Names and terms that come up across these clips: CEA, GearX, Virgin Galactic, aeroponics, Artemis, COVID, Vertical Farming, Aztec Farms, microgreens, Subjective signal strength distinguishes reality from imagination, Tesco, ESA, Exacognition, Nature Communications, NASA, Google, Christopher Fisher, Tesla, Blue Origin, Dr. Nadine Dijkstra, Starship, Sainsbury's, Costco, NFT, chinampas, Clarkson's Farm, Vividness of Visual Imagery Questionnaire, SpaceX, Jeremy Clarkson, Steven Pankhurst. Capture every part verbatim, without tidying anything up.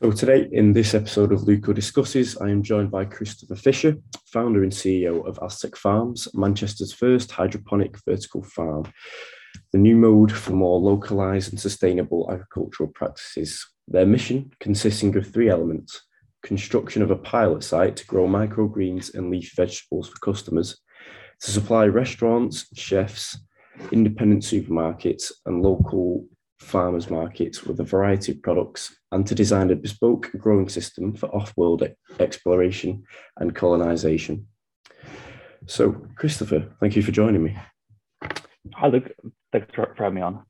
So today in this episode of Luco Discusses, I am joined by Christopher Fisher, founder and C E O of Aztec Farms, Manchester's first hydroponic vertical farm, the new mode for more localised and sustainable agricultural practices. Their mission consisting of three elements: construction of a pilot site to grow microgreens and leaf vegetables for customers, to supply restaurants, chefs, independent supermarkets and local farmers markets with a variety of products, and to design a bespoke growing system for off-world exploration and colonization. So, Christopher, thank you for joining me. Hi, Luke. Thanks for having me on.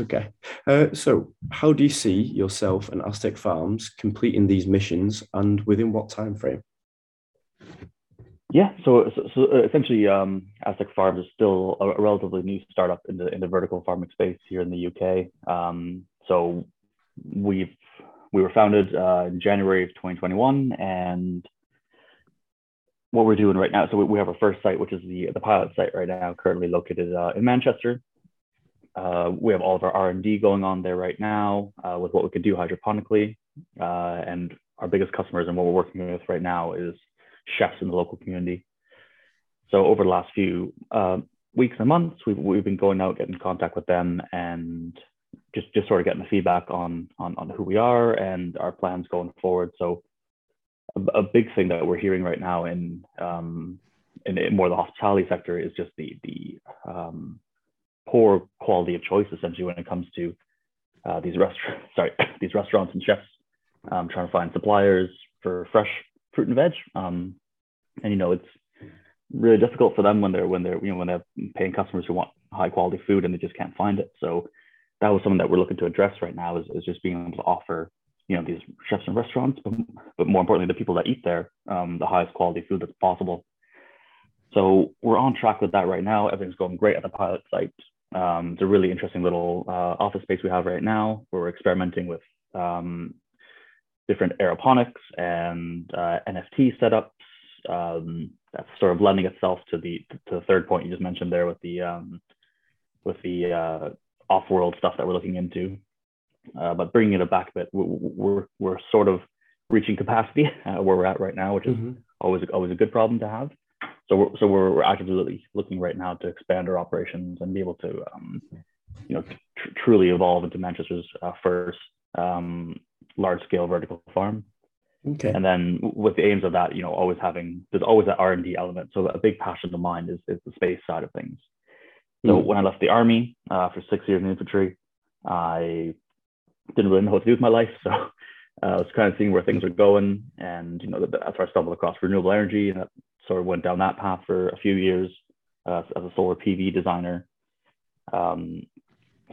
Okay. Uh, so, how do you see yourself and Aztec Farms completing these missions, and within what time frame? Yeah, so, so, so essentially, um, Aztec Farms is still a, a relatively new startup in the in the vertical farming space here in the U K. Um, so we've we were founded uh, in January of twenty twenty-one, and what we're doing right now, so we, we have our first site, which is the the pilot site right now, currently located uh, in Manchester. Uh, we have all of our R and D going on there right now uh, with what we can do hydroponically, uh, and our biggest customers and what we're working with right now is chefs in the local community. So over the last few uh, weeks and months, we've, we've been going out, getting in contact with them, and just, just sort of getting the feedback on, on, on who we are and our plans going forward. So a, a big thing that we're hearing right now in, um, in, in more the hospitality sector is just the, the um, poor quality of choice, essentially, when it comes to uh, these, rest- sorry, these restaurants and chefs um, trying to find suppliers for fresh fruit and veg, um, and you know it's really difficult for them when they're when they're you know when they're paying customers who want high quality food and they just can't find it. So that was something that we're looking to address right now is, is just being able to offer you know these chefs and restaurants, but, but more importantly the people that eat there, um, the highest quality food that's possible. So we're on track with that right now. Everything's going great at the pilot site. Um, it's a really interesting little uh, office space we have right now where we're experimenting with Um, different aeroponics and uh, N F T setups. Um, that's sort of lending itself to the to the third point you just mentioned there with the um, with the uh, off-world stuff that we're looking into. Uh, but bringing it back a bit, we're we're sort of reaching capacity uh, where we're at right now, which is mm-hmm. always always a good problem to have. So we're, so we're, we're actively looking right now to expand our operations and be able to um, you know tr- truly evolve into Manchester's uh, first Um, large-scale vertical farm. Okay. And then with the aims of that, you know, always having, there's always that R and D element. So a big passion of mine is, is the space side of things. So mm. when I left the army uh, for six years in infantry, I didn't really know what to do with my life. So uh, I was kind of seeing where things were going. And, you know, that's where I stumbled across renewable energy, and that sort of went down that path for a few years uh, as a solar P V designer. Um,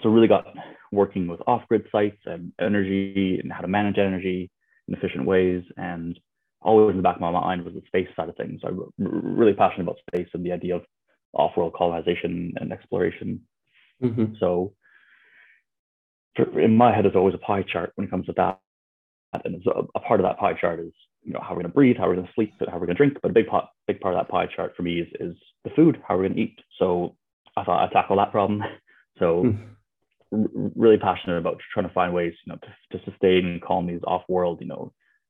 So really got working with off-grid sites and energy and how to manage energy in efficient ways. And always in the back of my mind was the space side of things. So I'm really passionate about space and the idea of off-world colonization and exploration. Mm-hmm. So for, in my head, there's always a pie chart when it comes to that. And a, a part of that pie chart is, you know, how we're going to breathe, how we're going to sleep, how we're going to drink. But a big part, big part of that pie chart for me is, is the food, how we're going to eat. So I thought I'd tackle that problem. So. Mm. Really passionate about trying to find ways, you know, to, to sustain and calm these off-world, you know,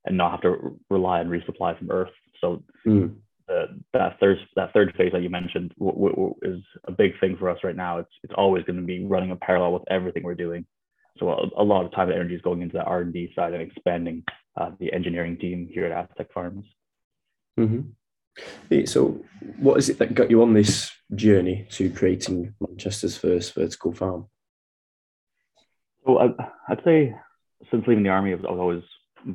and not have to rely on resupply from Earth. So mm. the, that third that third phase that you mentioned w- w- is a big thing for us right now. It's it's always going to be running in parallel with everything we're doing. So a, a lot of time and energy is going into the R and D side and expanding uh, the engineering team here at Aztec Farms. Mm-hmm. Hey, so what is it that got you on this journey to creating Manchester's first vertical farm? So well, I'd say since leaving the army, I was always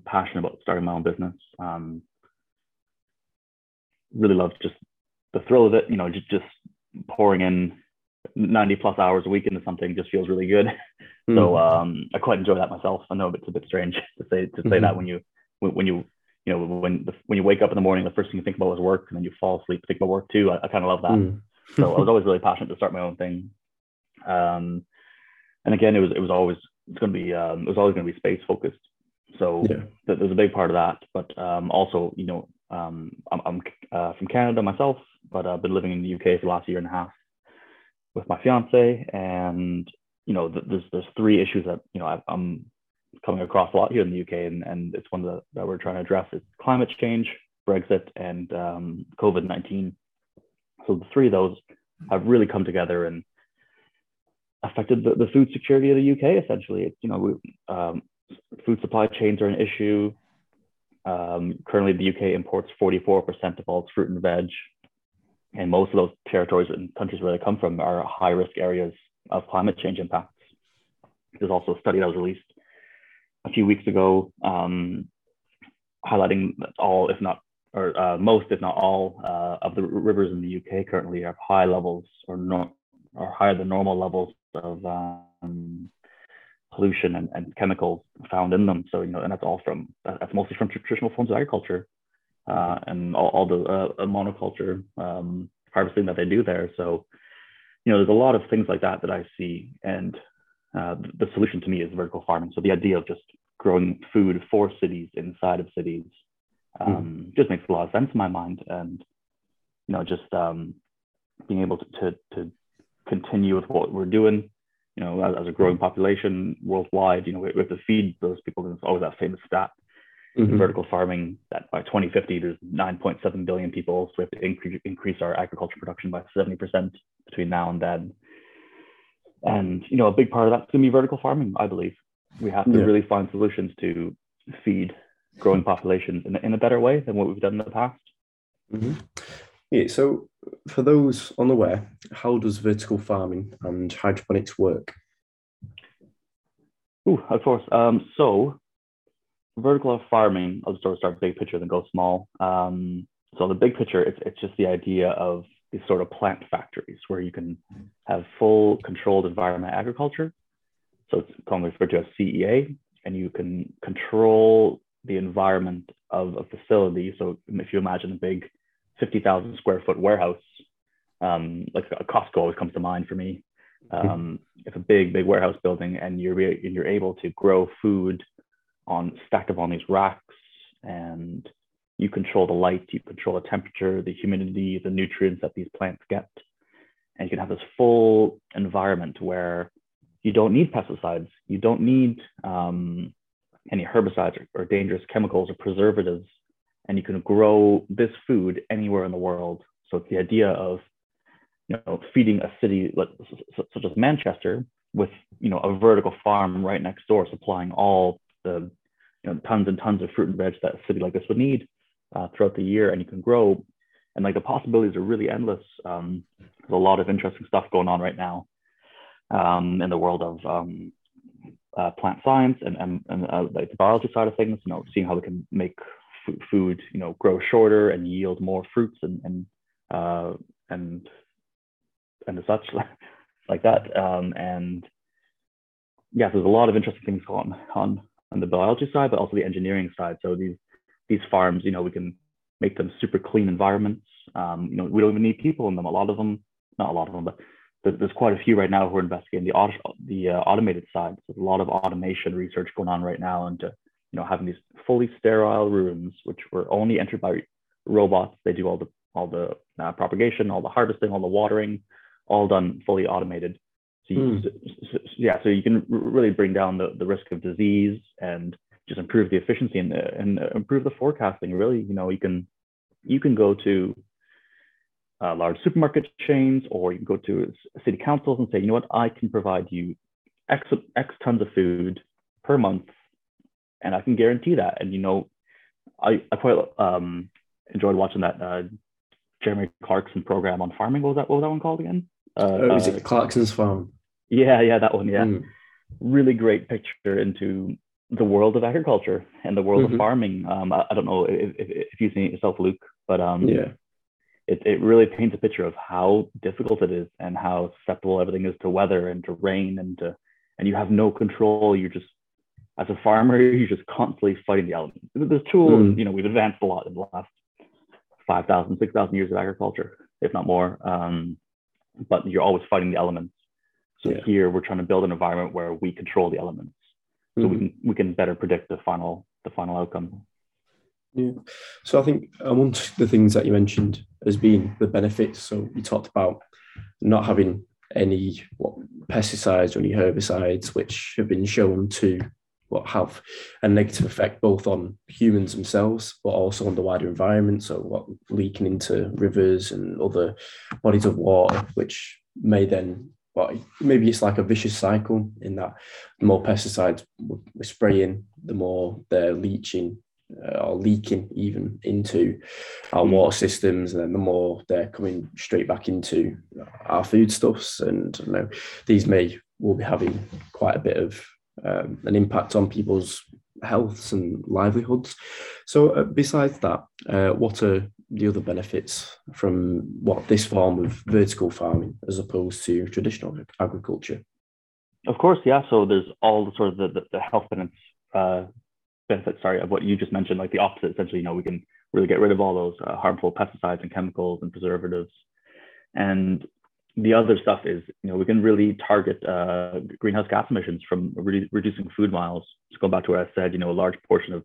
passionate about starting my own business. Um, really loved just the thrill of it, you know, just, just pouring in ninety plus hours a week into something just feels really good. Mm-hmm. So um, I quite enjoy that myself. I know it's a bit strange to say to say mm-hmm. that when you when you you know when the, when you wake up in the morning, the first thing you think about is work, and then you fall asleep think about work too. I, I kind of love that. Mm. So I was always really passionate to start my own thing. Um, And again, it was it was always it's going to be um, it was always going to be space focused. So yeah. th- there's a big part of that, but um, also you know um, I'm, I'm uh, from Canada myself, but I've been living in the U K for the last year and a half with my fiance, and you know th- there's there's three issues that you know I, I'm coming across a lot here in the U K, and, and it's one that, that we're trying to address is climate change, Brexit, and um, COVID nineteen. So the three of those have really come together and affected the, the food security of the U K, essentially. It's, you know, we, um, food supply chains are an issue. Um, currently, the U K imports forty-four percent of all its fruit and veg. And most of those territories and countries where they come from are high-risk areas of climate change impacts. There's also a study that was released a few weeks ago um, highlighting that all, if not, or uh, most, if not all, uh, of the rivers in the U K currently have high levels or, no, or higher than normal levels of um, pollution and, and chemicals found in them. So, you know, and that's all from, that's mostly from traditional forms of agriculture. Uh, and all, all the uh, monoculture um, harvesting that they do there. So, you know, there's a lot of things like that that I see. And uh, the solution to me is vertical farming. So the idea of just growing food for cities inside of cities um, mm-hmm. just makes a lot of sense in my mind. And, you know, just um, being able to, to, to continue with what we're doing, you know, as, as a growing population worldwide, you know, we, we have to feed those people. There's always that famous stat. Mm-hmm. Vertical farming, that by twenty fifty, there's nine point seven billion people. So we have to increase, increase our agriculture production by seventy percent between now and then. And, you know, a big part of that's going to be vertical farming, I believe. We have to yeah. really find solutions to feed growing populations in, in a better way than what we've done in the past. Mm-hmm. Yeah, so for those unaware, how does vertical farming and hydroponics work? Ooh, of course. Um, so... Vertical farming, I'll just sort of start big picture, then go small. Um, so the big picture, it's, it's just the idea of these sort of plant factories where you can have full controlled environment agriculture. So it's commonly referred to as C E A, and you can control the environment of a facility. So if you imagine a big fifty thousand square foot warehouse, um, like a Costco always comes to mind for me. Um, it's a big, big warehouse building, and you're, and you're able to grow food on stacked up on these racks, and you control the light, you control the temperature, the humidity, the nutrients that these plants get. And you can have this full environment where you don't need pesticides, you don't need um, any herbicides or, or dangerous chemicals or preservatives, and you can grow this food anywhere in the world. So it's the idea of, you know, feeding a city like, such as Manchester with, you know, a vertical farm right next door supplying all the you know, tons and tons of fruit and veg that a city like this would need uh, throughout the year, and you can grow. And like the possibilities are really endless. Um, there's a lot of interesting stuff going on right now um, in the world of um, uh, plant science and, and, and uh, like the biology side of things, you know, seeing how we can make f- food, you know, grow shorter and yield more fruits and, and, uh, and, and such like that. Um, and yes, there's a lot of interesting things going on. on the biology side, but also the engineering side. So these these farms, you know, we can make them super clean environments. Um, you know, we don't even need people in them. A lot of them, not a lot of them, but there's quite a few right now who are investigating the auto, the uh, automated side. So there's a lot of automation research going on right now into, you know, having these fully sterile rooms, which were only entered by robots. They do all the all the uh, propagation, all the harvesting, all the watering, all done fully automated. So you, mm. so, yeah, so you can really bring down the, the risk of disease and just improve the efficiency and, and improve the forecasting. Really, you know, you can you can go to uh, large supermarket chains, or you can go to city councils and say, you know what, I can provide you X, X tons of food per month, and I can guarantee that. And, you know, I, I quite um, enjoyed watching that uh, Jeremy Clarkson program on farming. What was that, what was that one called again? Uh, oh, is it uh, Clarkson's Farm? Yeah, yeah, that one, yeah. Mm. Really great picture into the world of agriculture and the world mm-hmm. of farming. Um, I, I don't know if, if, if you've seen it yourself, Luke, but um, yeah. it, it really paints a picture of how difficult it is and how susceptible everything is to weather and to rain, and to, and you have no control. You're just, as a farmer, you're just constantly fighting the elements. There's tools, mm. you know, we've advanced a lot in the last five thousand, six thousand years of agriculture, if not more. Um, but you're always fighting the elements. So yeah. here we're trying to build an environment where we control the elements, so mm-hmm. we can we can better predict the final the final outcome. Yeah. So I think among the things that you mentioned as being the benefits, so you talked about not having any what, pesticides or any herbicides, which have been shown to well, have a negative effect both on humans themselves, but also on the wider environment. So what, leaking into rivers and other bodies of water, which may then, well, maybe it's like a vicious cycle in that the more pesticides we're spraying, the more they're leaching uh, or leaking even into our mm. water systems, and then the more they're coming straight back into our foodstuffs. And you know, these may, will be having quite a bit of Um, an impact on people's healths and livelihoods. So uh, besides that, uh, what are the other benefits from what this form of vertical farming as opposed to traditional agriculture? Of course, yeah. So there's all the sort of the, the, the health benefits, uh, benefits, sorry, of what you just mentioned, like the opposite, essentially. You know, we can really get rid of all those uh, harmful pesticides and chemicals and preservatives. And the other stuff is, you know, we can really target uh, greenhouse gas emissions from re- reducing food miles. Just going back to what I said, you know, a large portion of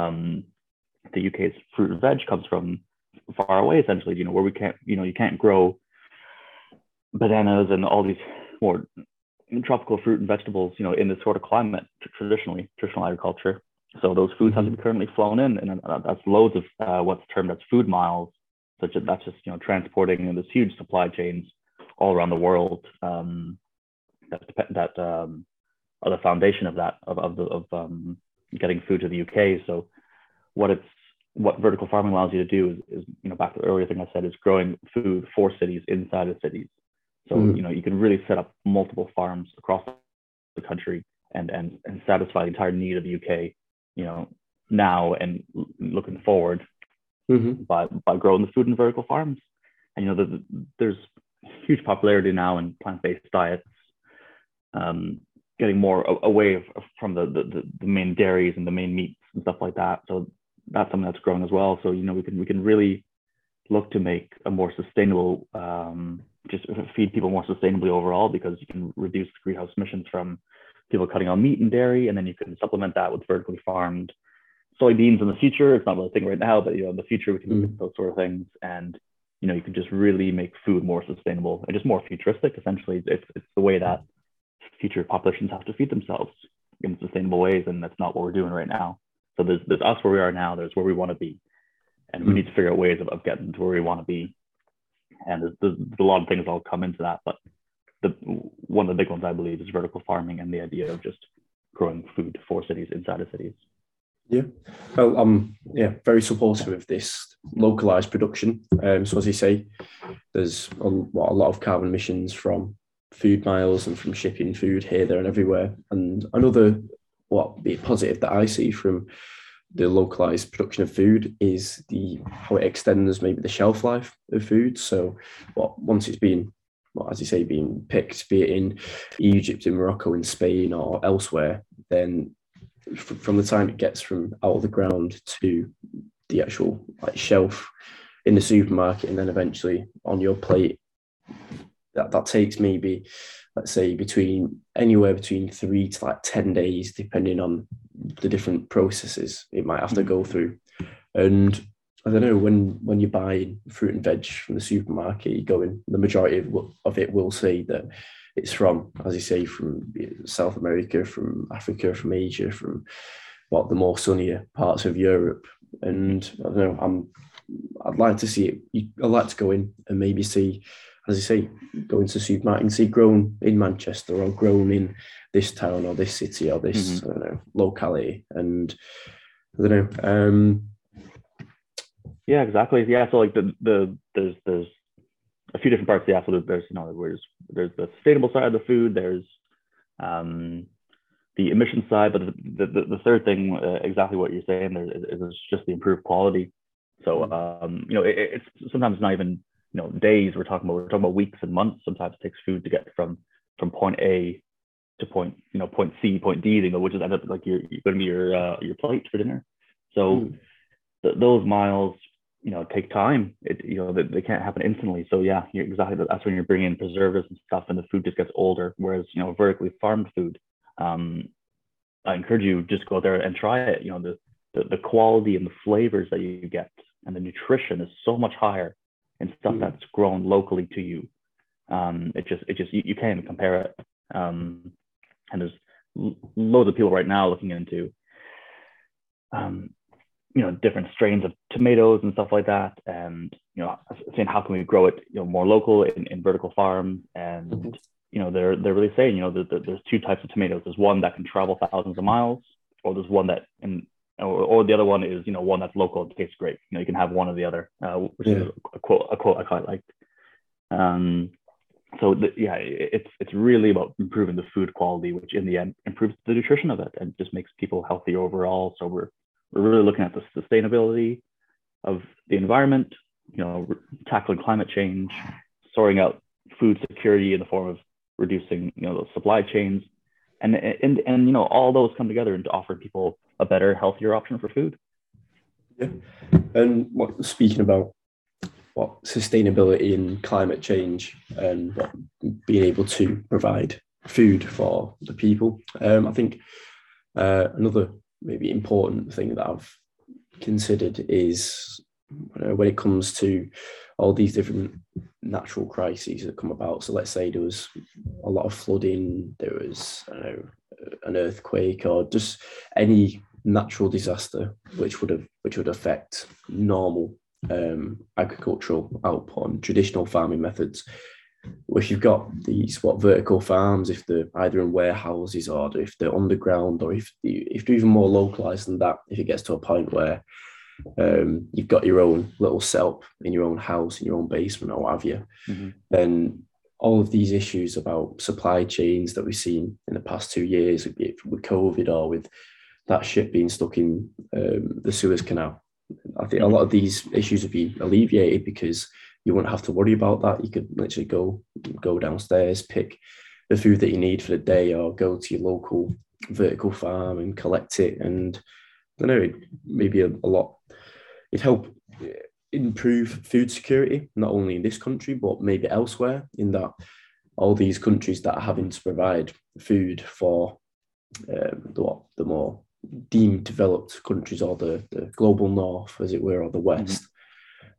um, the U K's fruit and veg comes from far away, essentially, you know, where we can't, you know, you can't grow bananas and all these more tropical fruit and vegetables, you know, in this sort of climate, traditionally, traditional agriculture. So those foods have to be currently flown in, and that's loads of uh, what's termed as food miles. Such as, that's just, you know, transporting, you know, these huge supply chains all around the world. Um, that that um, are the foundation of that of of, the, of um, getting food to the U K. So, what it's what vertical farming allows you to do is, is, you know, back to the earlier thing I said, is growing food for cities inside of cities. So mm-hmm. you know, you can really set up multiple farms across the country and and and satisfy the entire need of the U K. You know, now and looking forward mm-hmm. by by growing the food in vertical farms. And you know, the, the, there's huge popularity now in plant-based diets, um, getting more away from the, the, the main dairies and the main meats and stuff like that. So that's something that's growing as well. So, you know, we can we can really look to make a more sustainable, um, just feed people more sustainably overall, because you can reduce the greenhouse emissions from people cutting out meat and dairy, and then you can supplement that with vertically farmed soybeans in the future. It's not really a thing right now, but, you know, in the future we can look at those sort of things, and you know, you can just really make food more sustainable and just more futuristic. Essentially, it's it's the way that future populations have to feed themselves in sustainable ways, and that's not what we're doing right now. So there's there's us where we are now, there's where we want to be, and we need to figure out ways of, of getting to where we want to be. And there's, there's a lot of things that'll come into that, but the one of the big ones I believe is vertical farming and the idea of just growing food for cities inside of cities. Yeah, well, I'm yeah very supportive of this localized production. Um, so as you say, there's a, what, a lot of carbon emissions from food miles and from shipping food here, there, and everywhere. And another what the positive that I see from the localized production of food is the how it extends maybe the shelf life of food. So what once it's been Well, as you say, being picked, be it in Egypt, in Morocco, in Spain, or elsewhere, then from the time it gets from out of the ground to the actual like shelf in the supermarket, and then eventually on your plate, that, that takes maybe, let's say, between anywhere between three to like ten days, depending on the different processes it might have to go through. And I don't know, when when you buy fruit and veg from the supermarket, you go in, the majority of, of it will say that it's from, as you say, from South America, from Africa, from Asia, from what the more sunnier parts of Europe. And I don't know, I'm, I'd like to see it. I'd like to go in and maybe see, as you say, go into the supermarket and see grown in Manchester or grown in this town or this city or this mm-hmm. I don't know, locality. And I don't know. Um, Yeah, exactly. Yeah, so like the the there's there's a few different parts of the absolute. There's you know there's there's the sustainable side of the food. There's um, the emission side, but the the, the third thing, uh, exactly what you're saying, there is, is just the improved quality. So um, you know it, it's sometimes not even you know days we're talking about. We're talking about weeks and months. Sometimes it takes food to get from from point A to point you know point C, point D, you know, which is end up like your going to be your uh, your plate for dinner. So th- those miles. You know, take time. It, you know, they, they can't happen instantly. So yeah, you're exactly. That's when you're bringing in preservatives and stuff, and the food just gets older. Whereas you know, vertically farmed food, um, I encourage you just go there and try it. You know, the, the the quality and the flavors that you get, and the nutrition is so much higher in stuff mm. that's grown locally to you. Um, it just, it just, you, you can't even compare it. Um, and there's loads of people right now looking into, um, you know, different strains of tomatoes and stuff like that, and you know, saying how can we grow it, you know, more local in, in vertical farms. And mm-hmm. you know, they're they're really saying, you know, that, that there's two types of tomatoes. There's one that can travel thousands of miles, or there's one that and or, or the other one is, you know, one that's local and tastes great. You know, you can have one or the other, uh, which yeah. is a quote a quote I quite liked. Um, so the, yeah, it's it's really about improving the food quality, which in the end improves the nutrition of it and just makes people healthy overall. So we're We're really looking at the sustainability of the environment, you know, tackling climate change, sorting out food security in the form of reducing, you know, those supply chains, and and and you know, all those come together into offering people a better, healthier option for food. Yeah, and what, speaking about what sustainability and climate change, and what, being able to provide food for the people, um, I think uh, another. maybe important thing that I've considered is uh, when it comes to all these different natural crises that come about. So let's say there was a lot of flooding, there was I don't know, an earthquake, or just any natural disaster which would have which would affect normal um, agricultural output and traditional farming methods. If you've got these what vertical farms, if they're either in warehouses or if they're underground, or if if they're even more localized than that, if it gets to a point where um, you've got your own little setup in your own house, in your own basement, or what have you, mm-hmm. then all of these issues about supply chains that we've seen in the past two years, be it with COVID or with that ship being stuck in um, the Suez Canal, I think mm-hmm. a lot of these issues would be alleviated because you wouldn't have to worry about that. You could literally go go downstairs, pick the food that you need for the day, or go to your local vertical farm and collect it. And I don't know, maybe a, a lot. It'd help improve food security, not only in this country, but maybe elsewhere, in that all these countries that are having to provide food for um, the, the more deemed developed countries, or the, the global north, as it were, or the west. Mm-hmm.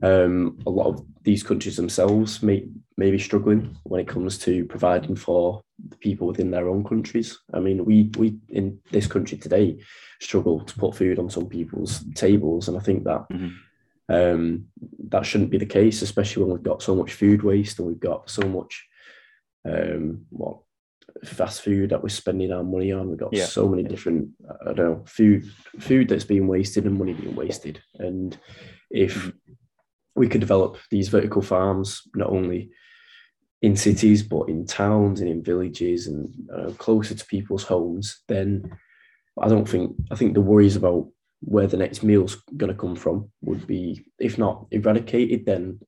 Um, a lot of these countries themselves may, may be struggling when it comes to providing for the people within their own countries. I mean, we we in this country today struggle to put food on some people's tables, and I think that mm-hmm. um, that shouldn't be the case, especially when we've got so much food waste and we've got so much um, what fast food that we're spending our money on. We've got yeah. so many different, I don't know, food food that's being wasted and money being wasted. And if mm-hmm. we could develop these vertical farms, not only in cities, but in towns and in villages and uh, closer to people's homes, then I don't think, I think the worries about where the next meal's going to come from would be, if not eradicated, then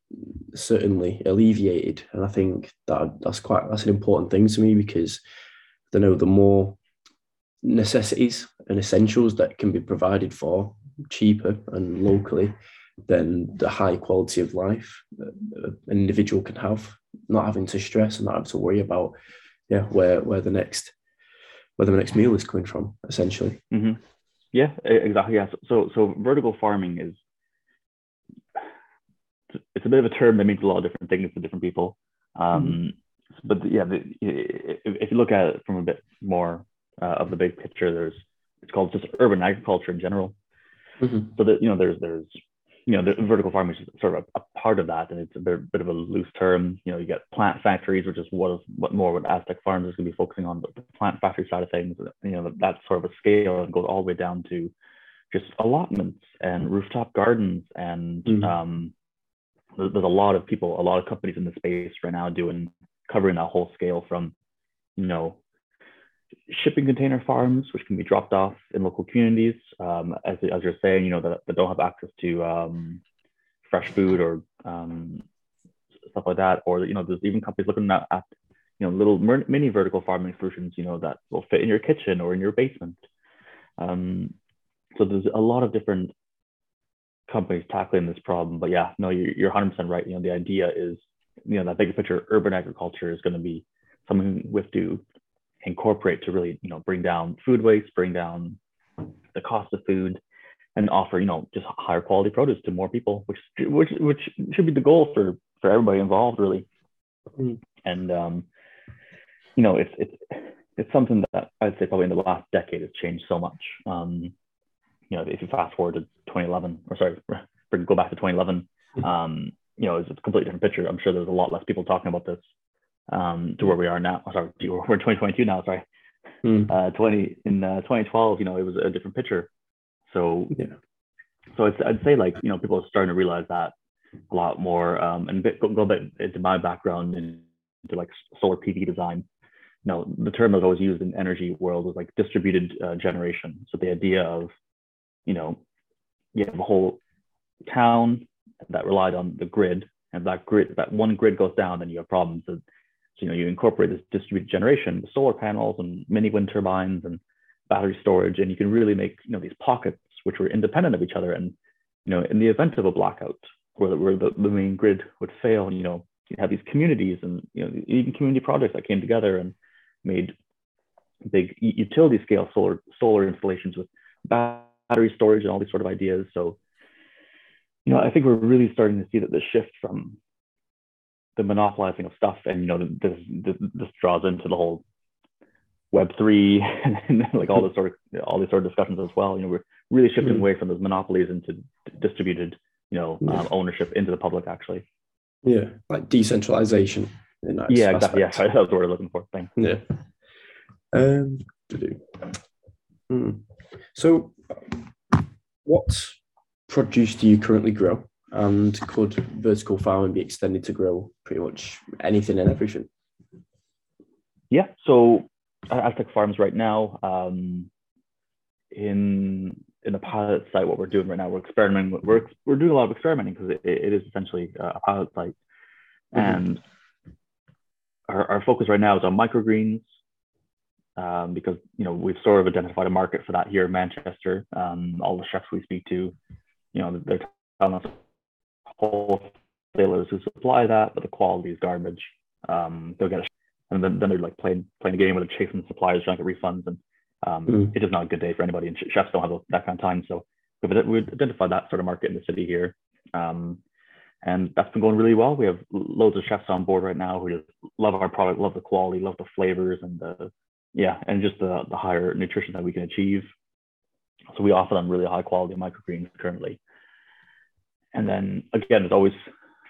certainly alleviated. And I think that that's quite, that's an important thing to me, because I know the more necessities and essentials that can be provided for cheaper and locally, then the high quality of life an individual can have, not having to stress and not having to worry about yeah where where the next where the next meal is coming from, essentially. Mm-hmm. Yeah, exactly. Yeah. So so vertical farming is it's a bit of a term that means a lot of different things to different people. Um, mm-hmm. But yeah, the, if you look at it from a bit more uh, of the big picture, there's it's called just urban agriculture in general. Mm-hmm. So that you know there's there's you know, the vertical farming is sort of a, a part of that, and it's a bit, bit of a loose term. You know, you get plant factories, which is what is what more what Aztec Farms is going to be focusing on, but the plant factory side of things. You know, that's sort of a scale and goes all the way down to just allotments and rooftop gardens, and mm-hmm. um, there's, there's a lot of people, a lot of companies in the space right now doing covering that whole scale from, you know, shipping container farms, which can be dropped off in local communities, um, as, as you're saying, you know, that, that don't have access to um, fresh food or um, stuff like that. Or, you know, there's even companies looking at, at you know, little mini vertical farming solutions, you know, that will fit in your kitchen or in your basement. Um, so there's a lot of different companies tackling this problem. But yeah, no, you're, you're one hundred percent right. You know, the idea is, you know, that bigger picture, urban agriculture is going to be something we have to incorporate to really, you know, bring down food waste, bring down the cost of food, and offer, you know, just higher quality produce to more people, which which which should be the goal for for everybody involved, really. And um, you know, it's it's it's something that I'd say probably in the last decade has changed so much. Um, you know, if you fast forward to twenty eleven, or sorry, go back to twenty eleven, um, you know, it's a completely different picture. I'm sure there's a lot less people talking about this um, to where we are now. Sorry, we're in twenty twenty-two now, sorry. Hmm. Uh, twenty in uh, twenty twelve, you know, it was a different picture. So, yeah. so it's, I'd say like, you know, people are starting to realize that a lot more, um, and a bit, go a bit into my background and into like solar P V design. Now, the term that was always used in the energy world was like distributed uh, generation. So the idea of, you know, you have a whole town that relied on the grid, and that grid, that one grid goes down, then you have problems. So, you know, you incorporate this distributed generation with solar panels and mini wind turbines and battery storage, and you can really make, you know, these pockets which were independent of each other. And, you know, in the event of a blackout where, where the, the main grid would fail, and, you know, you have these communities and, you know, even community projects that came together and made big utility scale solar solar installations with battery storage and all these sort of ideas. So, you know, I think we're really starting to see that the shift from the monopolizing of stuff, and, you know, this this, this draws into the whole Web three and, and like all this sort of all these sort of discussions as well. You know, we're really shifting mm-hmm. away from those monopolies into distributed, you know, yeah. um, ownership into the public actually. Yeah, like decentralization. In that yeah, aspect. Exactly. Yeah, that's what we're looking for. Thanks. Yeah. Um. Mm. So, what produce do you currently grow? And could vertical farming be extended to grow pretty much anything and everything? Yeah, so Aztec Farms right now, um, in in the pilot site, what we're doing right now, we're experimenting. We're we're doing a lot of experimenting because it, it is essentially a pilot site, mm-hmm. and our, our focus right now is on microgreens, um, because, you know, we've sort of identified a market for that here in Manchester. Um, all the chefs we speak to, you know, they're telling us wholesalers who supply that, but the quality is garbage. Um, they'll get a, and then, then they're like playing playing a game where they're chasing suppliers trying to get refunds, and um, mm. it is not a good day for anybody. And chefs don't have that kind of time, so we've, we've identified that sort of market in the city here, um, and that's been going really well. We have loads of chefs on board right now who just love our product, love the quality, love the flavors, and the yeah, and just the the higher nutrition that we can achieve. So we offer them really high quality microgreens currently. And then again, there's always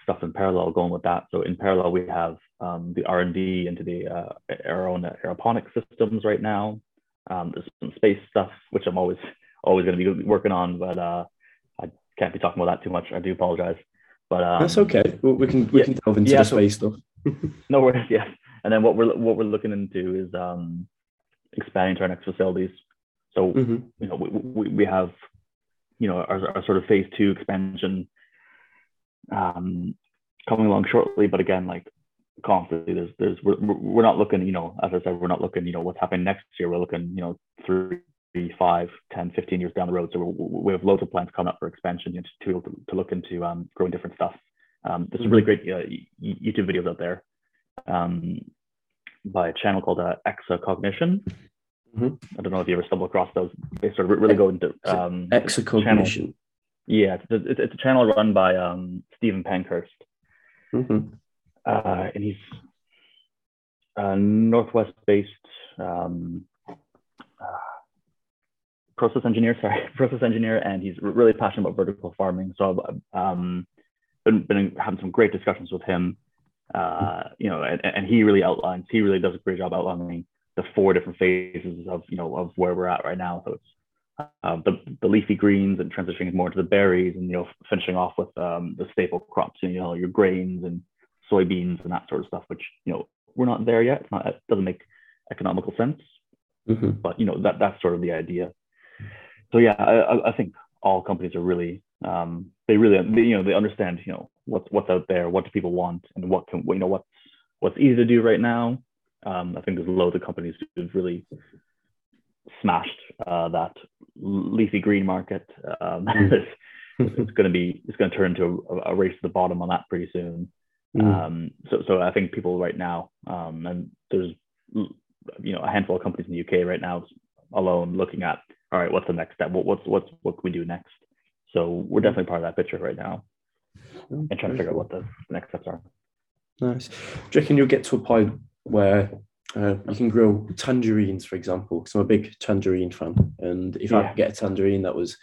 stuff in parallel going with that. So in parallel, we have um, the R and D into the uh, our own aeroponics systems right now. Um, there's some space stuff, which I'm always always going to be working on, but uh, I can't be talking about that too much. I do apologize. But um, that's okay. We can we yeah, can delve into yeah, the space so, stuff. No worries. Yeah. And then what we're what we're looking into is um, expanding to our next facilities. So mm-hmm. you know we we, we have. You know, our, our sort of phase two expansion um, coming along shortly, but again, like constantly, there's, there's, we're, we're not looking, you know, as I said, we're not looking, you know, what's happening next year. We're looking, you know, three, five, ten, fifteen years down the road. So we're, we have loads of plans coming up for expansion to to, to look into um, growing different stuff. Um, there's some really great uh, YouTube videos out there um, by a channel called uh, Exacognition. Mm-hmm. I don't know if you ever stumble across those. They sort of really go into um, Exacognition. Yeah, it's, it's, it's a channel run by um, Steven Pankhurst, mm-hmm. uh, and he's a Northwest-based um, uh, process engineer. Sorry, process engineer, and he's really passionate about vertical farming. So I've um, been, been having some great discussions with him. Uh, you know, and, and he really outlines. He really does a great job outlining the four different phases of, you know, of where we're at right now. So it's uh, the, the leafy greens and transitioning more to the berries, and, you know, finishing off with um, the staple crops, you know, your grains and soybeans and that sort of stuff, which, you know, we're not there yet. It's not, it doesn't make economical sense, mm-hmm. but, you know, that that's sort of the idea. So, yeah, I, I think all companies are really, um, they really, they, you know, they understand, you know, what's, what's out there, what do people want, and what can, you know, what's, what's easy to do right now. Um, I think there's loads of companies who've really smashed uh, that leafy green market. Um, it's it's going to be it's going to turn into a, a race to the bottom on that pretty soon. Mm. Um, so, so I think people right now, um, and there's you know a handful of companies in the U K right now alone looking at all right, what's the next step? What, what's what's what can we do next? So we're definitely part of that picture right now, and trying to figure out what the next steps are. Nice. Do you reckon you'll get to a point where Uh, you can grow tangerines, for example, because I'm a big tangerine fan. And if yeah. I could get a tangerine that was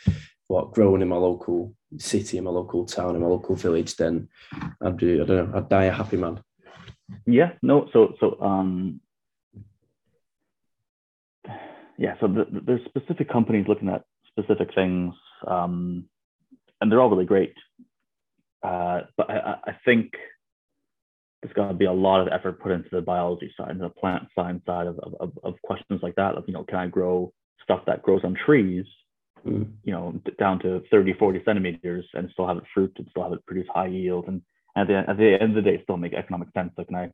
what grown in my local city, in my local town, in my local village, then I'd do, I don't know, I'd die a happy man. Yeah, no, so, so, um, yeah, so the, the, there's specific companies looking at specific things, um, and they're all really great. Uh, but I, I think there's got to be a lot of effort put into the biology side and the plant science side of, of, of questions like that. Of, you know, can I grow stuff that grows on trees, mm. you know, down to thirty, forty centimeters and still have it fruit and still have it produce high yield? And at the, at the end of the day, still make economic sense. So can I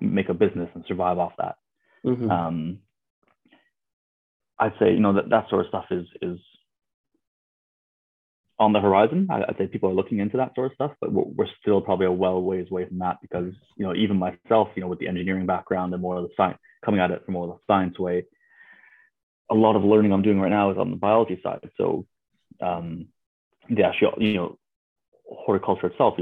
make a business and survive off that? Mm-hmm. Um, I'd say, you know, that, that sort of stuff is, is on the horizon. I, I'd say people are looking into that sort of stuff, but we're, we're still probably a well ways away from that because, you know, even myself, you know, with the engineering background and more of the science, coming at it from more of the science way, a lot of learning I'm doing right now is on the biology side. So, um, yeah, you know, horticulture itself,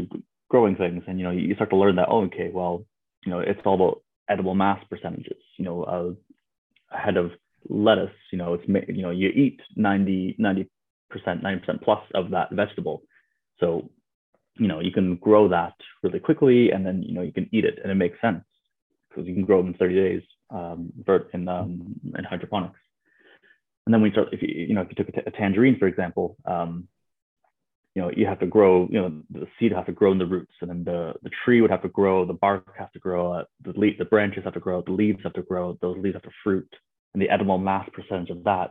growing things, and, you know, you start to learn that, oh, okay, well, you know, it's all about edible mass percentages, you know, uh, a head of lettuce, you know, it's, you know, you eat ninety, ninety percent, ninety percent plus of that vegetable. So, you know, you can grow that really quickly and then, you know, you can eat it and it makes sense because you can grow them in thirty days um, in, um, in hydroponics. And then we start, if you, you know, if you took a, t- a tangerine, for example, um, you know, you have to grow, you know, the seed have to grow in the roots, and then the, the tree would have to grow, the bark has to grow, the leaf, the branches have to grow, the leaves have to grow, those leaves have to fruit, and the edible mass percentage of that,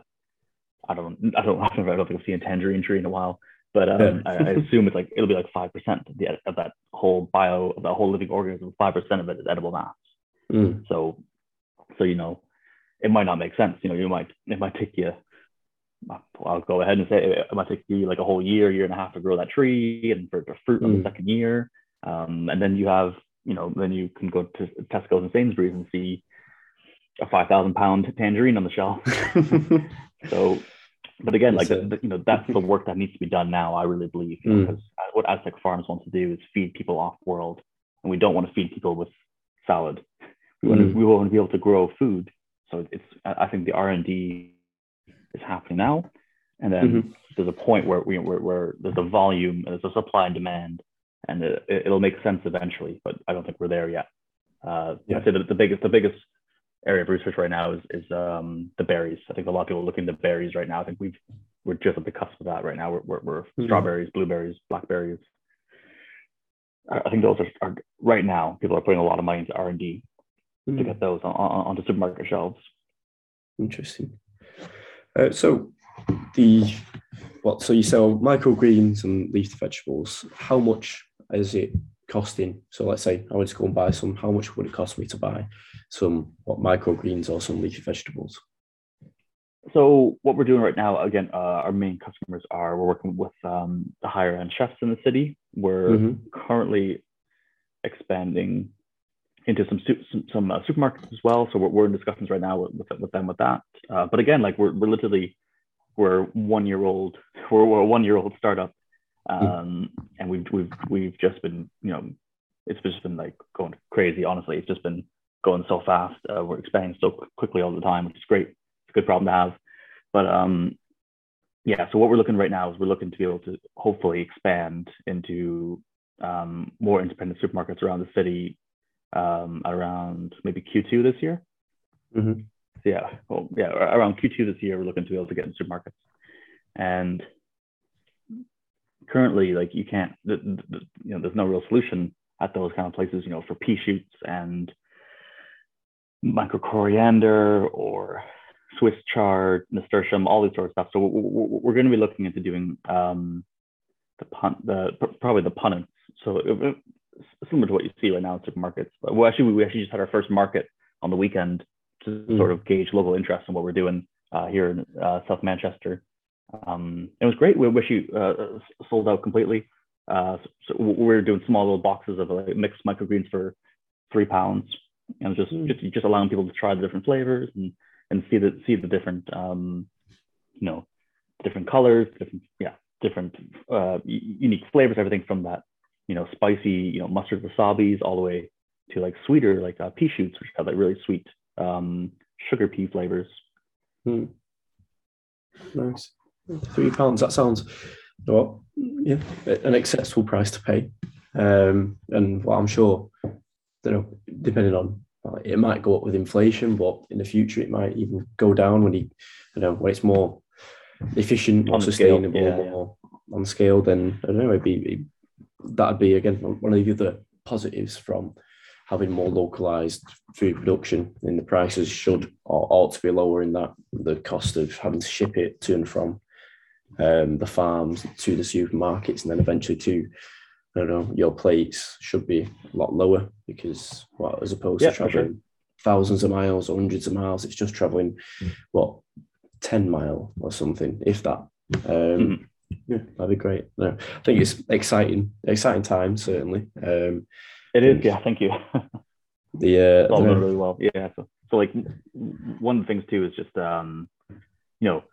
I don't, I don't, I don't think I've seen a tangerine tree in a while, but um, I, I assume it's like, it'll be like five percent of, the, of that whole bio, of that whole living organism, five percent of it is edible mass. Mm. So, so, you know, it might not make sense. You know, you might, it might take you, I'll go ahead and say it might take you like a whole year, year and a half to grow that tree and for the fruit on mm. the second year. Um, and then you have, you know, then you can go to Tesco's and Sainsbury's and see a five thousand pound tangerine on the shelf. So, but again, like, the, you know, that's the work that needs to be done now, I really believe, you know, mm. because what Aztec Farms wants to do is feed people off world, and we don't want to feed people with salad. We want, mm. to, we want to be able to grow food. So it's, I think the R and D is happening now, and then mm-hmm. there's a point where we where, where there's a volume, there's a supply and demand, and it, it'll make sense eventually. But I don't think we're there yet. Uh, yeah. I'd say the, the biggest the biggest area of research right now is is um, the berries. I think a lot of people are looking at berries right now. I think we've we're just at the cusp of that right now. We're we're, we're mm-hmm. strawberries, blueberries, blackberries. I think those are, are right now. People are putting a lot of money into R and D mm-hmm. to get those on, on, onto supermarket shelves. Interesting. Uh, so the what? So you sell microgreens and leafy vegetables. How much is it costing? So let's say I want to go and buy some. How much would it cost me to buy some what microgreens or some leafy vegetables? So what we're doing right now, again, uh, our main customers are we're working with um, the higher end chefs in the city. We're mm-hmm. currently expanding into some some, some uh, supermarkets as well. So we're, we're in discussions right now with, with, with them with that. Uh, but again, like we're, we're literally, we're one year old, we're, we're a one year old startup. Um, and we've, we've, we've just been, you know, it's just been like going crazy. Honestly, it's just been going so fast. Uh, we're expanding so quickly all the time, which is great. It's a good problem to have. But um, yeah, so what we're looking right now is we're looking to be able to hopefully expand into um, more independent supermarkets around the city, um around maybe Q two this year. Mm-hmm. Yeah, well, yeah, around Q two this year, we're looking to be able to get into markets. And currently, like you can't, the, the, you know, there's no real solution at those kind of places, you know, for pea shoots and micro coriander or Swiss chard, nasturtium, all these sort of stuff. So we're going to be looking into doing um the pun, the probably the punnets. So it, similar to what you see right now in supermarkets, but well, actually, we actually just had our first market on the weekend to mm. sort of gauge local interest in what we're doing uh, here in uh, South Manchester. Um, it was great. We wish you uh, sold out completely. Uh, so we're doing small little boxes of like, mixed microgreens for three pounds, and just mm. just just allowing people to try the different flavors and and see the see the different um, you know different colors, different yeah different uh, unique flavors, everything from that, you know, spicy, you know, mustard wasabis all the way to like sweeter, like uh, pea shoots, which have like really sweet um, sugar pea flavors. Hmm. Nice. Three pounds. That sounds, you know what, yeah, an acceptable price to pay. Um, and well, I'm sure, you know, depending on, it might go up with inflation, but in the future it might even go down when you, you know, when it's more efficient, more sustainable, yeah, more yeah. on scale. Then I don't know. It'd be it'd, that'd be again one of the other positives from having more localized food production, and the prices should or ought to be lower in that the cost of having to ship it to and from um, the farms to the supermarkets, and then eventually to, I don't know, your plates should be a lot lower because, well, as opposed yeah, to traveling sure. thousands of miles or hundreds of miles, it's just traveling, mm. what, ten mile or something, if that. Um, mm-hmm. Yeah, that'd be great. No, I think it's exciting, exciting time, certainly. Um, it is, yeah, thank you. Yeah, it's all going really well. Yeah, so, so like one of the things too is just, um, you know,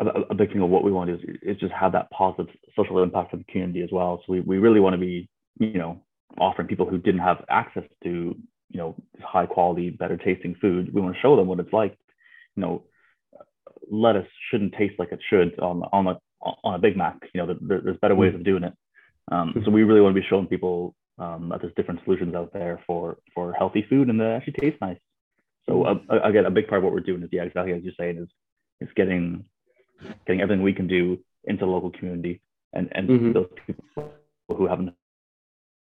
a big thing of what we want is is just have that positive social impact for the community as well. So we, we really want to be, you know, offering people who didn't have access to, you know, high quality, better tasting food. We want to show them what it's like. You know, lettuce shouldn't taste like it should on on a on a Big Mac. You know, there, there's better ways of doing it. Um, so we really want to be showing people um, that there's different solutions out there for for healthy food and that actually tastes nice. So uh, again, a big part of what we're doing is yeah, exactly as you're saying is is getting getting everything we can do into the local community and, and mm-hmm. those people who haven't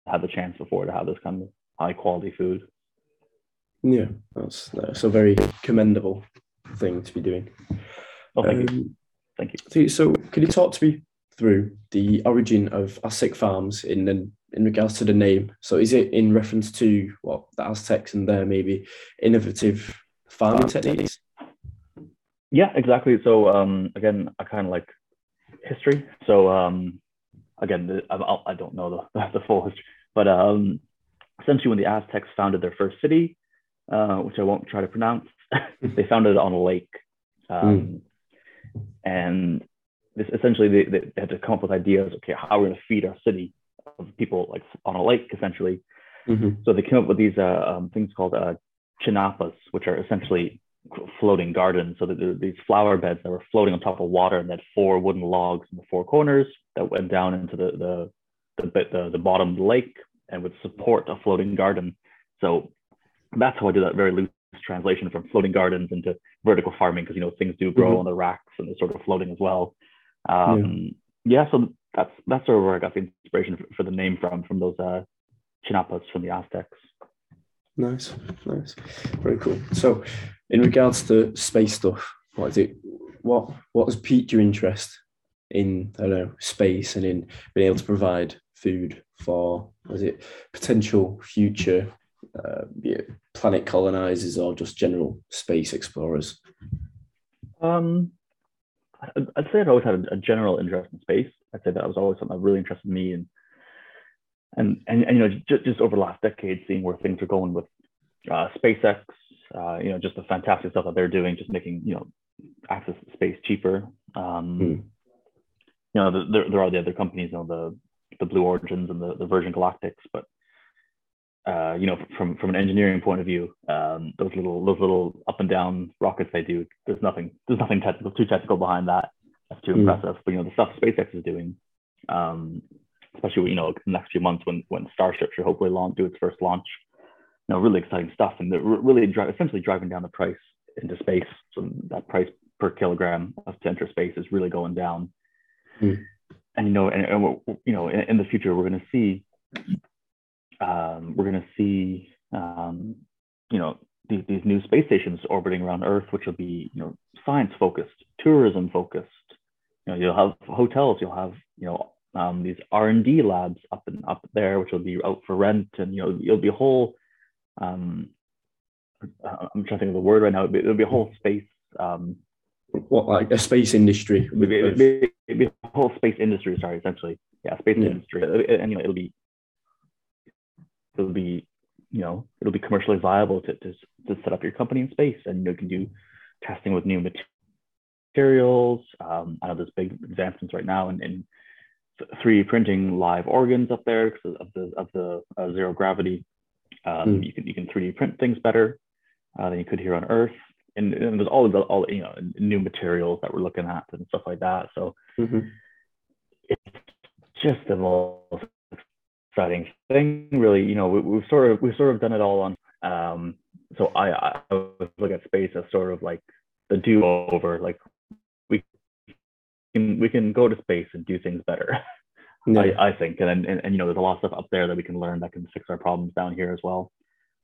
had the chance before to have this kind of high quality food. Yeah, that's, that's a very commendable thing to be doing. Oh, thank um, you. Thank you. So could you talk to me through the origin of Aztec Farms in in, in regards to the name? So is it in reference to what, well, the Aztecs and their maybe innovative farming Farm techniques? Yeah, exactly. So um, again, I kind of like history. So um, again, I, I don't know the, the full history, but um, essentially when the Aztecs founded their first city, uh, which I won't try to pronounce, they founded it on a lake. Um, mm. And this, essentially they, they had to come up with ideas, okay, how are we going to feed our city of people like on a lake, essentially. Mm-hmm. So they came up with these uh, um, things called uh, chinampas, which are essentially floating gardens. So there were these flower beds that were floating on top of water and had four wooden logs in the four corners that went down into the the the, the, the bottom of the lake and would support a floating garden. So that's how I do that very loose translation from floating gardens into vertical farming, because you know things do grow mm-hmm. on the racks and they're sort of floating as well. Um, yeah. yeah, so that's that's sort of where I got the inspiration for, for the name from, from those uh, chinampas from the Aztecs. Nice, nice, very cool. So, in regards to space stuff, what is it? What what has piqued your interest in, I don't know, space and in being able to provide food for, what is it, potential future uh, yeah, planet colonizers or just general space explorers? Um, I'd say I've always had a general interest in space. I'd say that was always something that really interested me in. And, and, and, you know, just, just over the last decade, seeing where things are going with uh, SpaceX, uh, you know, just the fantastic stuff that they're doing, just making, you know, access to space cheaper. Um, mm. You know, the, there, there are the other companies, you know, the the Blue Origins and the, the Virgin Galactics, but, uh, you know, from from an engineering point of view, um, those little those little up and down rockets they do, there's nothing there's nothing technical, too technical behind that. That's too mm. impressive. But, you know, the stuff SpaceX is doing, um, especially, you know, in the next few months when when Starship should hopefully launch, do its first launch. You know, really exciting stuff, and they're really dri- essentially driving down the price into space. So that price per kilogram of to enter space is really going down. Mm. And you know, and, and we're, you know, in, in the future we're going to see, um, we're going to see, um, you know, these, these new space stations orbiting around Earth, which will be, you know, science focused, tourism focused. You know, you'll have hotels, you'll have, you know. Um, these R and D labs up and up there, which will be out for rent, and you know it'll be a whole. Um, I'm trying to think of the word right now. It'll be, it'll be a whole space. Um, what like a space industry? It'll be, it'll be, it'll be a whole space industry. Sorry, essentially, yeah, space yeah. industry. And you know it'll be, it'll be, you know, it'll be commercially viable to to, to set up your company in space, and you can do testing with new materials. Um, I know there's big advancements right now, and. and three D printing live organs up there because of the of the uh, zero gravity. Um, mm. You can you can three D print things better. uh, than you could here on Earth. And, and there's all the all you know new materials that we're looking at and stuff like that. So mm-hmm. it's just the most exciting thing, really. You know, we, we've sort of we've sort of done it all on. Um, so I I look at space as sort of like the do-over. Like we can we can go to space and do things better. Yeah. I, I think, and, and and you know, there's a lot of stuff up there that we can learn that can fix our problems down here as well.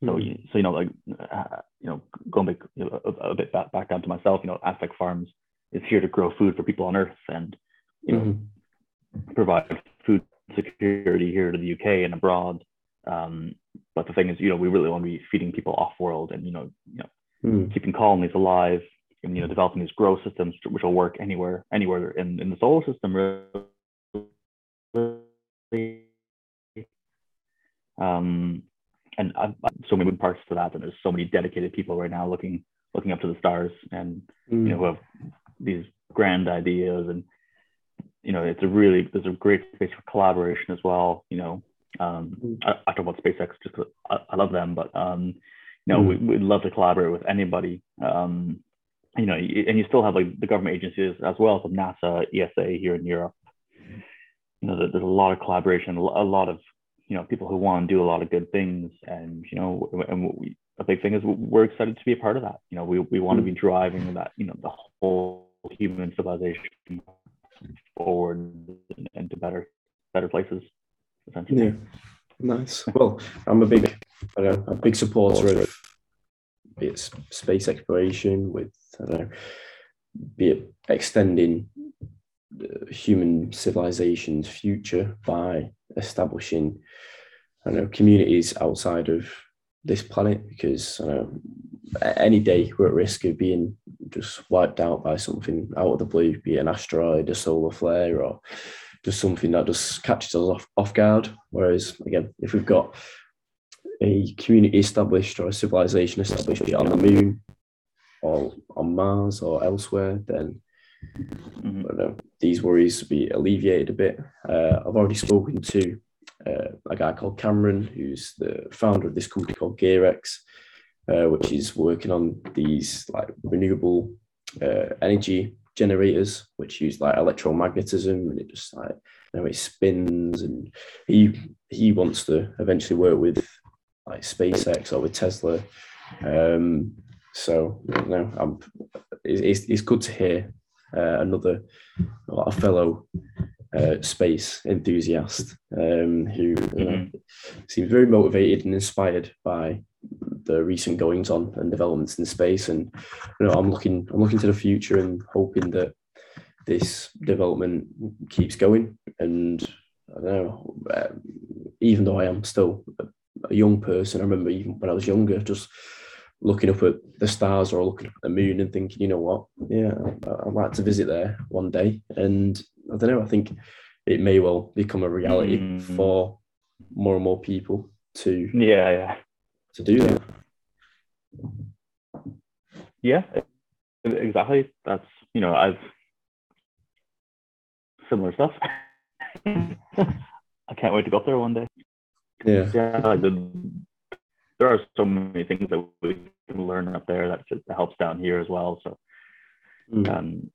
So, mm-hmm. so you know, like, uh, you know, going back you know, a, a bit back, back down to myself, you know, Aztec Farms is here to grow food for people on Earth and, you know, mm-hmm. provide food security here to the U K and abroad. Um, but the thing is, you know, we really want to be feeding people off-world and, you know, you know, mm-hmm. keeping colonies alive and, you know, developing these grow systems which will work anywhere, anywhere in, in the solar system, really. Um, And I've, I've so many parts to that, and there's so many dedicated people right now looking looking up to the stars, and mm. you know, who have these grand ideas, and you know, it's a really there's a great space for collaboration as well. You know, um, mm. I, I talk about SpaceX just because I, I love them, but um, you know, mm. we, we'd love to collaborate with anybody. Um, you know, and you still have like the government agencies as well, from NASA, E S A here in Europe. Mm. You know, there's a lot of collaboration, a lot of you know, people who want to do a lot of good things, and you know, and we, a big thing is we're excited to be a part of that. You know, we we want to be driving that, you know, the whole human civilization forward and, and to better better places. Essentially. Yeah, nice. Well, I'm a big I don't know, a big supporter of be it space exploration, with I don't know, be it extending human civilization's future by establishing, I don't know, communities outside of this planet, because I know, any day we're at risk of being just wiped out by something out of the blue, be it an asteroid, a solar flare, or just something that just catches us off, off guard. Whereas, again, if we've got a community established or a civilization established on the moon or on Mars or elsewhere, then Mm-hmm. but, uh, these worries be alleviated a bit. Uh, I've already spoken to uh, a guy called Cameron, who's the founder of this company called GearX, uh, which is working on these like renewable uh, energy generators, which use like electromagnetism, and it just like you know, it spins. And he he wants to eventually work with like SpaceX or with Tesla. Um, so you know, I'm, it's it's good to hear. Uh, another a fellow uh, space enthusiast um, who you know, mm-hmm. seems very motivated and inspired by the recent goings on and developments in space. And you know, I'm looking, I'm looking to the future and hoping that this development keeps going. And I don't know, um, even though I am still a young person, I remember even when I was younger, just. Looking up at the stars or looking up at the moon and thinking, you know what, yeah, I'd like to visit there one day. And I don't know, I think it may well become a reality mm. for more and more people to yeah, yeah. to do that. Yeah, exactly. That's, you know, I've similar stuff. I can't wait to go up there one day. Yeah. Yeah, like the, there are so many things that we can learn up there that just helps down here as well. So, mm. um,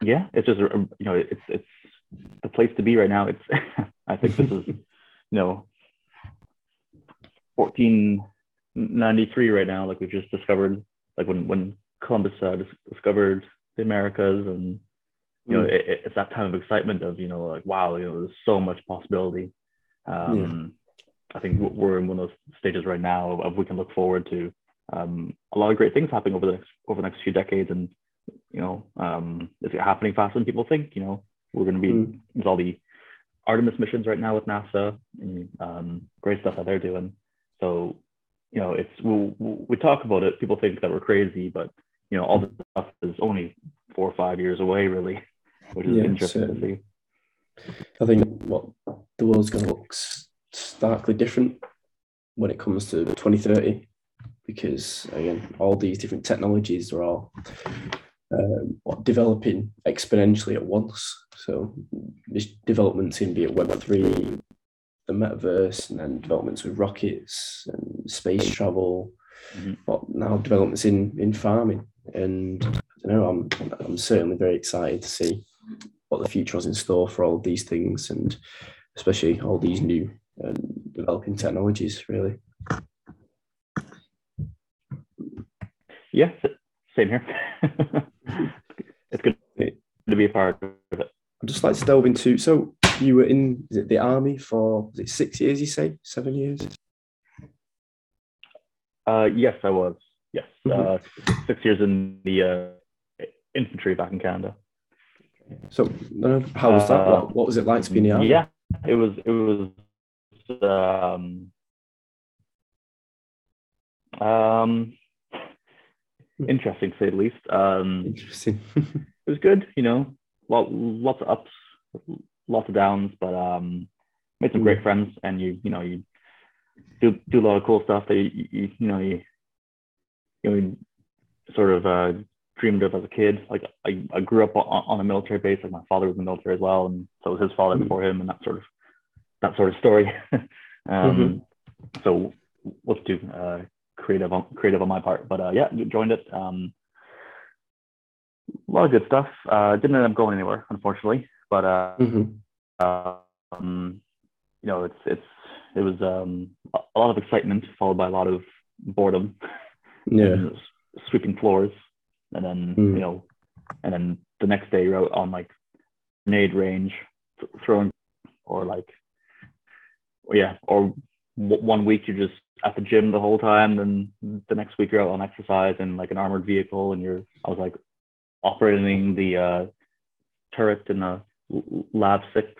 yeah, it's just, you know, it's, it's the place to be right now. It's, I think this is, you know, fourteen ninety-three right now. Like we've just discovered, like when, when Columbus uh, discovered the Americas, and, you mm. know, it, it's that time of excitement of, you know, like, wow, you know, there's so much possibility. Um, yeah. I think we're in one of those stages right now of we can look forward to um, a lot of great things happening over the next over the next few decades, and you know, um, it's happening faster than people think. You know, we're going to be mm. there's all the Artemis missions right now with NASA, and um, great stuff that they're doing. So, you know, it's we we talk about it. People think that we're crazy, but you know, all this stuff is only four or five years away, really, which is yeah, interesting so, to see. I think what the world's going to look. Starkly different when it comes to twenty thirty, because again, all these different technologies are all um, developing exponentially at once. So this developments in be it Web three, the metaverse, and then developments with rockets and space travel, mm-hmm. but now developments in, in farming. And I don't know, I'm I'm certainly very excited to see what the future has in store for all these things, and especially all these new uh, developing technologies, really. Yeah, same here. It's good to be a part of it. I'd just like to delve into, so you were in is it the army for is it six years, you say? Seven years? Uh, yes, I was. Yes, uh, six years in the uh, infantry back in Canada. So, uh, how was that? Uh, what, what was it like to be in the army? Yeah, it was. It was. Um, um, interesting, to say the least. Um, interesting. It was good, you know. Lot, lots of ups, lots of downs, but um, made some great friends, and you, you know, you do do a lot of cool stuff that you, you, you know, you. You know, sort of uh, dreamed of as a kid. Like I, I grew up on, on a military base. Like my father was in the military as well, and so was his father before him, and that sort of that sort of story. um, mm-hmm. So let's do uh, creative on, creative on my part. But uh, yeah, joined it. Um, a lot of good stuff. Uh, didn't end up going anywhere, unfortunately. But uh, mm-hmm. um, you know, it's it's it was um, a lot of excitement followed by a lot of boredom. Yeah, sweeping floors, and then mm. you know, and then the next day you're out on like grenade range, th- throwing, or like, or yeah, or w- one week you're just at the gym the whole time, then the next week you're out on exercise in like an armored vehicle, and you're I was like operating the uh, turret in a L A V six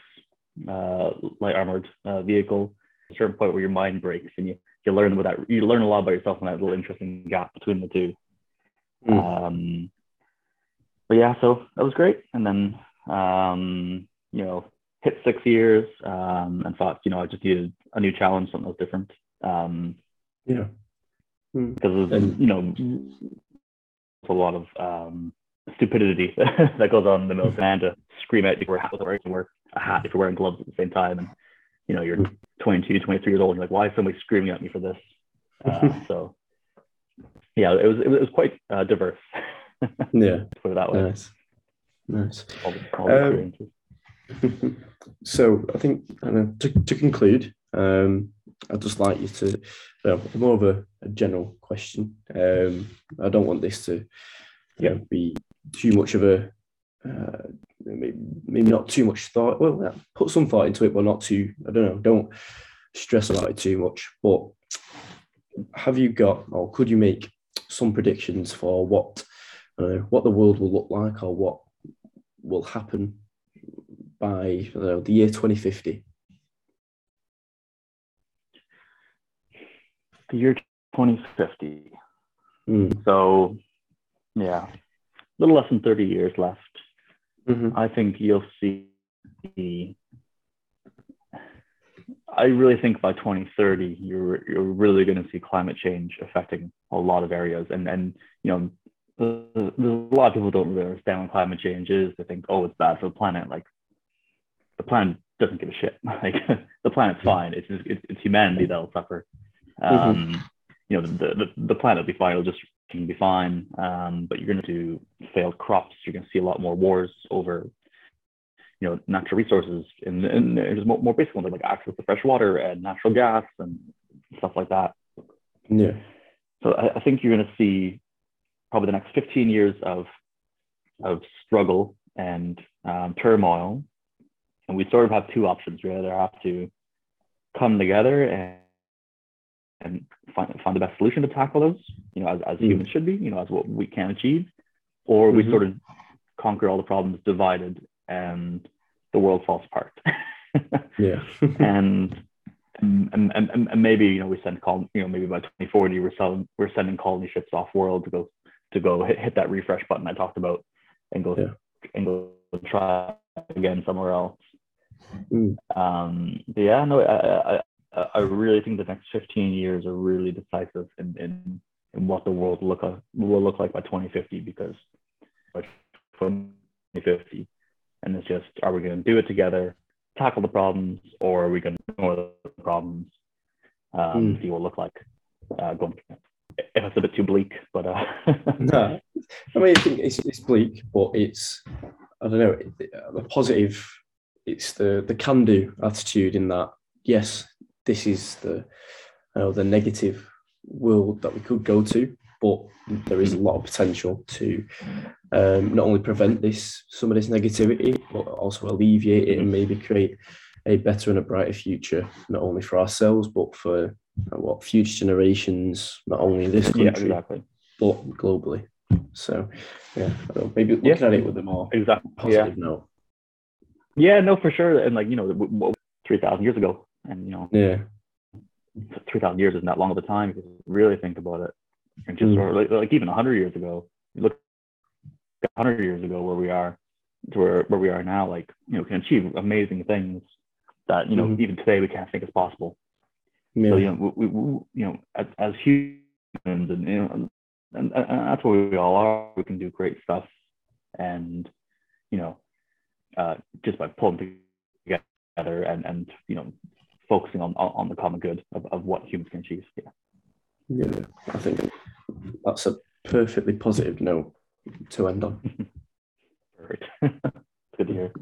uh, light armored uh, vehicle. At a certain point where your mind breaks and you. You learn with that. You learn a lot about yourself in that little interesting gap between the two. Mm. Um, but yeah, so that was great. And then um, you know, hit six years um, and thought, you know, I just needed a new challenge, something that was different. Um, yeah, because mm. and, you know, it's a lot of um, stupidity that goes on in the middle of man to scream at you for a hat if you wear a hat if you're wearing gloves at the same time. And, you know, you're twenty-two, twenty-three years old, and you're like, why is somebody screaming at me for this? Uh, so, yeah, it was it was quite uh, diverse. Yeah. Put it that way. Nice. Nice. All the, all the experiences. So, I think I know, to, to conclude, um, I'd just like you to, well, more of a, a general question. Um, I don't want this to you know, be too much of a, uh, maybe not too much thought. Well, put some thought into it, but not too. I don't know. Don't stress about it too much. But have you got, or could you make some predictions for what, uh, what the world will look like, or what will happen by uh, the year twenty fifty? The year twenty fifty. Mm. So, yeah, a little less than thirty years left. Mm-hmm. I think you'll see. I really think by twenty thirty, you're you're really going to see climate change affecting a lot of areas, and and you know, there's, there's a lot of people don't really understand what climate change is. They think, oh, it's bad for the planet. Like, the planet doesn't give a shit. Like, the planet's fine. It's just, it's, it's humanity that'll suffer. Um, mm-hmm. You know, the, the the planet will be fine. It'll just can be fine, um, but you're going to do failed crops. You're going to see a lot more wars over, you know, natural resources, and, and there's more, more basic ones like access to fresh water and natural gas and stuff like that. Yeah. So I, I think you're going to see probably the next fifteen years of of struggle and um, turmoil, and we sort of have two options. We either have to come together and and find, find the best solution to tackle those, you know, as, as mm. humans should be, you know, as what we can achieve, or mm-hmm. we sort of conquer all the problems divided and the world falls apart. Yeah. and, and, and, and, and maybe, you know, we send, call, you know, maybe by twenty forty, we're selling, we're sending colony ships off world to go, to go hit, hit that refresh button I talked about and go, yeah. and go try again somewhere else. Mm. Um, but yeah, no, I, I, I really think the next fifteen years are really decisive in, in, in what the world look like, will look like by twenty fifty, because by twenty fifty, and it's just, are we going to do it together, tackle the problems, or are we going to ignore the problems, um, mm. see what it will look like uh, going forward? if it's a bit too bleak, but uh no, I mean, I think it's, it's bleak, but it's, I don't know, the positive, it's the the can-do attitude in that, yes, this is the, you know, the negative world that we could go to, but there is a lot of potential to um, not only prevent this, some of this negativity, but also alleviate it and maybe create a better and a brighter future, not only for ourselves, but for uh, what future generations, not only in this country, yeah, exactly, but globally. So, yeah, so maybe looking yeah. at it with a more exactly. positive yeah. note. Yeah, no, for sure. And like, you know, three thousand years ago, and, you know, yeah, three thousand years isn't that long of a time if you really think about it. And just mm. sort of like, like even one hundred years ago, you look one hundred years ago where we are to where, where we are now, like, you know, can achieve amazing things that, you know, mm. even today we can't think is possible. Yeah. So, you know, we, we, we, you know, as, as humans, and, you know, and, and that's what we all are, we can do great stuff. And, you know, uh, just by pulling together and, and you know, focusing on, on the common good of, of what humans can achieve. Yeah. Yeah, I think that's a perfectly positive note to end on. All right. Good to hear.